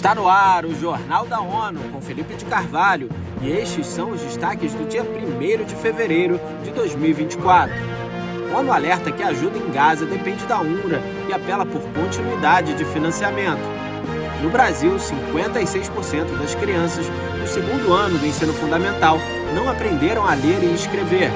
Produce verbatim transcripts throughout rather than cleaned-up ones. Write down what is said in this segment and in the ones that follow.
Está no ar o Jornal da ONU com Felipe de Carvalho e estes são os destaques do dia primeiro de fevereiro de dois mil e vinte e quatro. A ONU alerta que a ajuda em Gaza depende da UNRWA e apela por continuidade de financiamento. No Brasil, cinquenta e seis por cento das crianças do segundo ano do ensino fundamental não aprenderam a ler e escrever.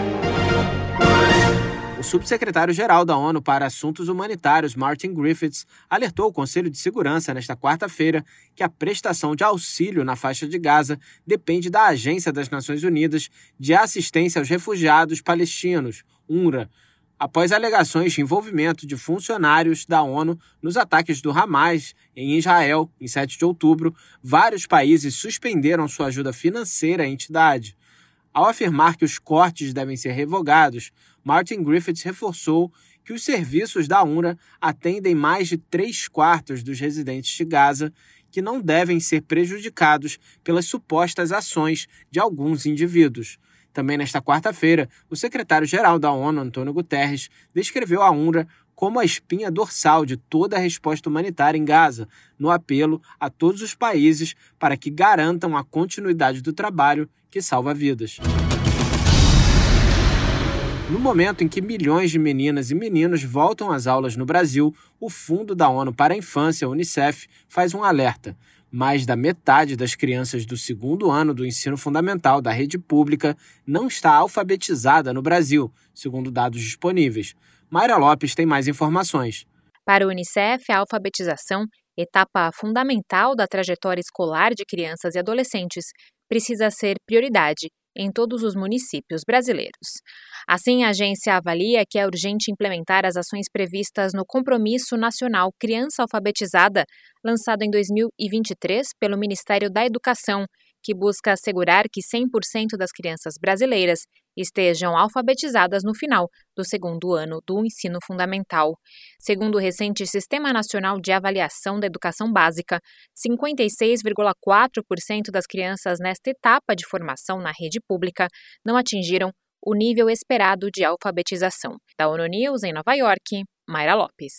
O subsecretário-geral da ONU para Assuntos Humanitários, Martin Griffiths, alertou o Conselho de Segurança nesta quarta-feira que a prestação de auxílio na faixa de Gaza depende da Agência das Nações Unidas de Assistência aos Refugiados Palestinos, UNRWA, após alegações de envolvimento de funcionários da ONU nos ataques do Hamas em Israel, em sete de outubro, vários países suspenderam sua ajuda financeira à entidade. Ao afirmar que os cortes devem ser revogados, Martin Griffiths reforçou que os serviços da UNRWA atendem mais de três quartos dos residentes de Gaza, que não devem ser prejudicados pelas supostas ações de alguns indivíduos. Também nesta quarta-feira, o secretário-geral da ONU, Antônio Guterres, descreveu a UNRWA como a espinha dorsal de toda a resposta humanitária em Gaza, no apelo a todos os países para que garantam a continuidade do trabalho que salva vidas. No momento em que milhões de meninas e meninos voltam às aulas no Brasil, o Fundo da ONU para a Infância, Unicef, faz um alerta. Mais da metade das crianças do segundo ano do ensino fundamental da rede pública não está alfabetizada no Brasil, segundo dados disponíveis. Mayra Lopes tem mais informações. Para o Unicef, a alfabetização, etapa fundamental da trajetória escolar de crianças e adolescentes, precisa ser prioridade em todos os municípios brasileiros. Assim, a agência avalia que é urgente implementar as ações previstas no Compromisso Nacional Criança Alfabetizada, lançado em dois mil e vinte e três pelo Ministério da Educação, que busca assegurar que cem por cento das crianças brasileiras estejam alfabetizadas no final do segundo ano do ensino fundamental. Segundo o recente Sistema Nacional de Avaliação da Educação Básica, cinquenta e seis vírgula quatro por cento das crianças nesta etapa de formação na rede pública não atingiram o nível esperado de alfabetização. Da ONU News, em Nova York, Mayra Lopes.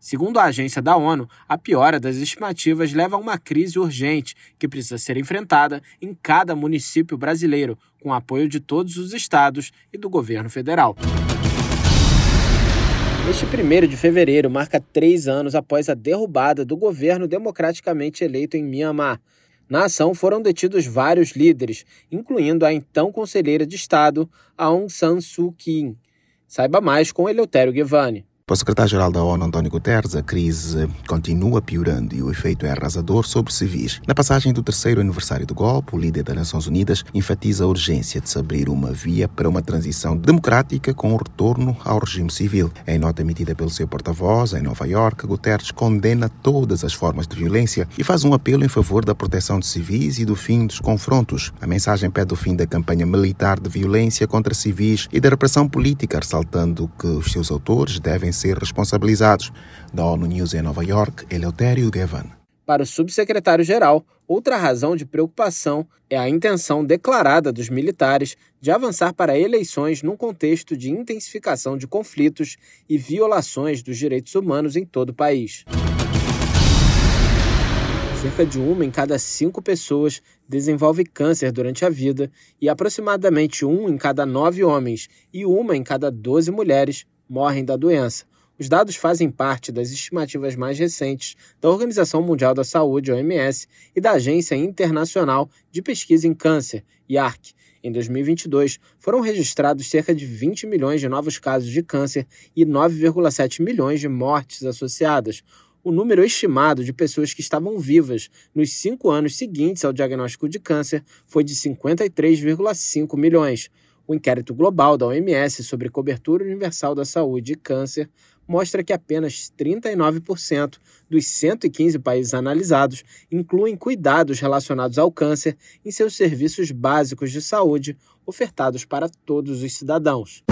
Segundo a agência da ONU, a piora das estimativas leva a uma crise urgente que precisa ser enfrentada em cada município brasileiro, com o apoio de todos os estados e do governo federal. Este primeiro de fevereiro marca três anos após a derrubada do governo democraticamente eleito em Mianmar. Na ação foram detidos vários líderes, incluindo a então conselheira de Estado, Aung San Suu Kyi. Saiba mais com Eleutério Guevani. Para o secretário-geral da ONU, Antônio Guterres, a crise continua piorando e o efeito é arrasador sobre civis. Na passagem do terceiro aniversário do golpe, o líder das Nações Unidas enfatiza a urgência de se abrir uma via para uma transição democrática com o retorno ao regime civil. Em nota emitida pelo seu porta-voz, em Nova York, Guterres condena todas as formas de violência e faz um apelo em favor da proteção de civis e do fim dos confrontos. A mensagem pede o fim da campanha militar de violência contra civis e da repressão política, ressaltando que os seus autores devem ser responsabilizados. Da ONU News em Nova York, Eleutério Guevani. Para o subsecretário-geral, outra razão de preocupação é a intenção declarada dos militares de avançar para eleições num contexto de intensificação de conflitos e violações dos direitos humanos em todo o país. Cerca de uma em cada cinco pessoas desenvolve câncer durante a vida e aproximadamente um em cada nove homens e uma em cada doze mulheres morrem da doença. Os dados fazem parte das estimativas mais recentes da Organização Mundial da Saúde, O M S, e da Agência Internacional de Pesquisa em Câncer, I A R C. Em dois mil e vinte e dois, foram registrados cerca de vinte milhões de novos casos de câncer e nove vírgula sete milhões de mortes associadas. O número estimado de pessoas que estavam vivas nos cinco anos seguintes ao diagnóstico de câncer foi de cinquenta e três vírgula cinco milhões. O inquérito global da O M S sobre cobertura universal da saúde e câncer mostra que apenas trinta e nove por cento dos cento e quinze países analisados incluem cuidados relacionados ao câncer em seus serviços básicos de saúde ofertados para todos os cidadãos.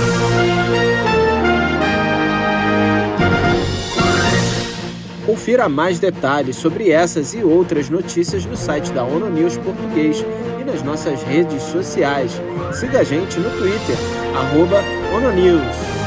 Confira mais detalhes sobre essas e outras notícias no site da ONU News Português e nas nossas redes sociais. Siga a gente no Twitter, arroba ONU News.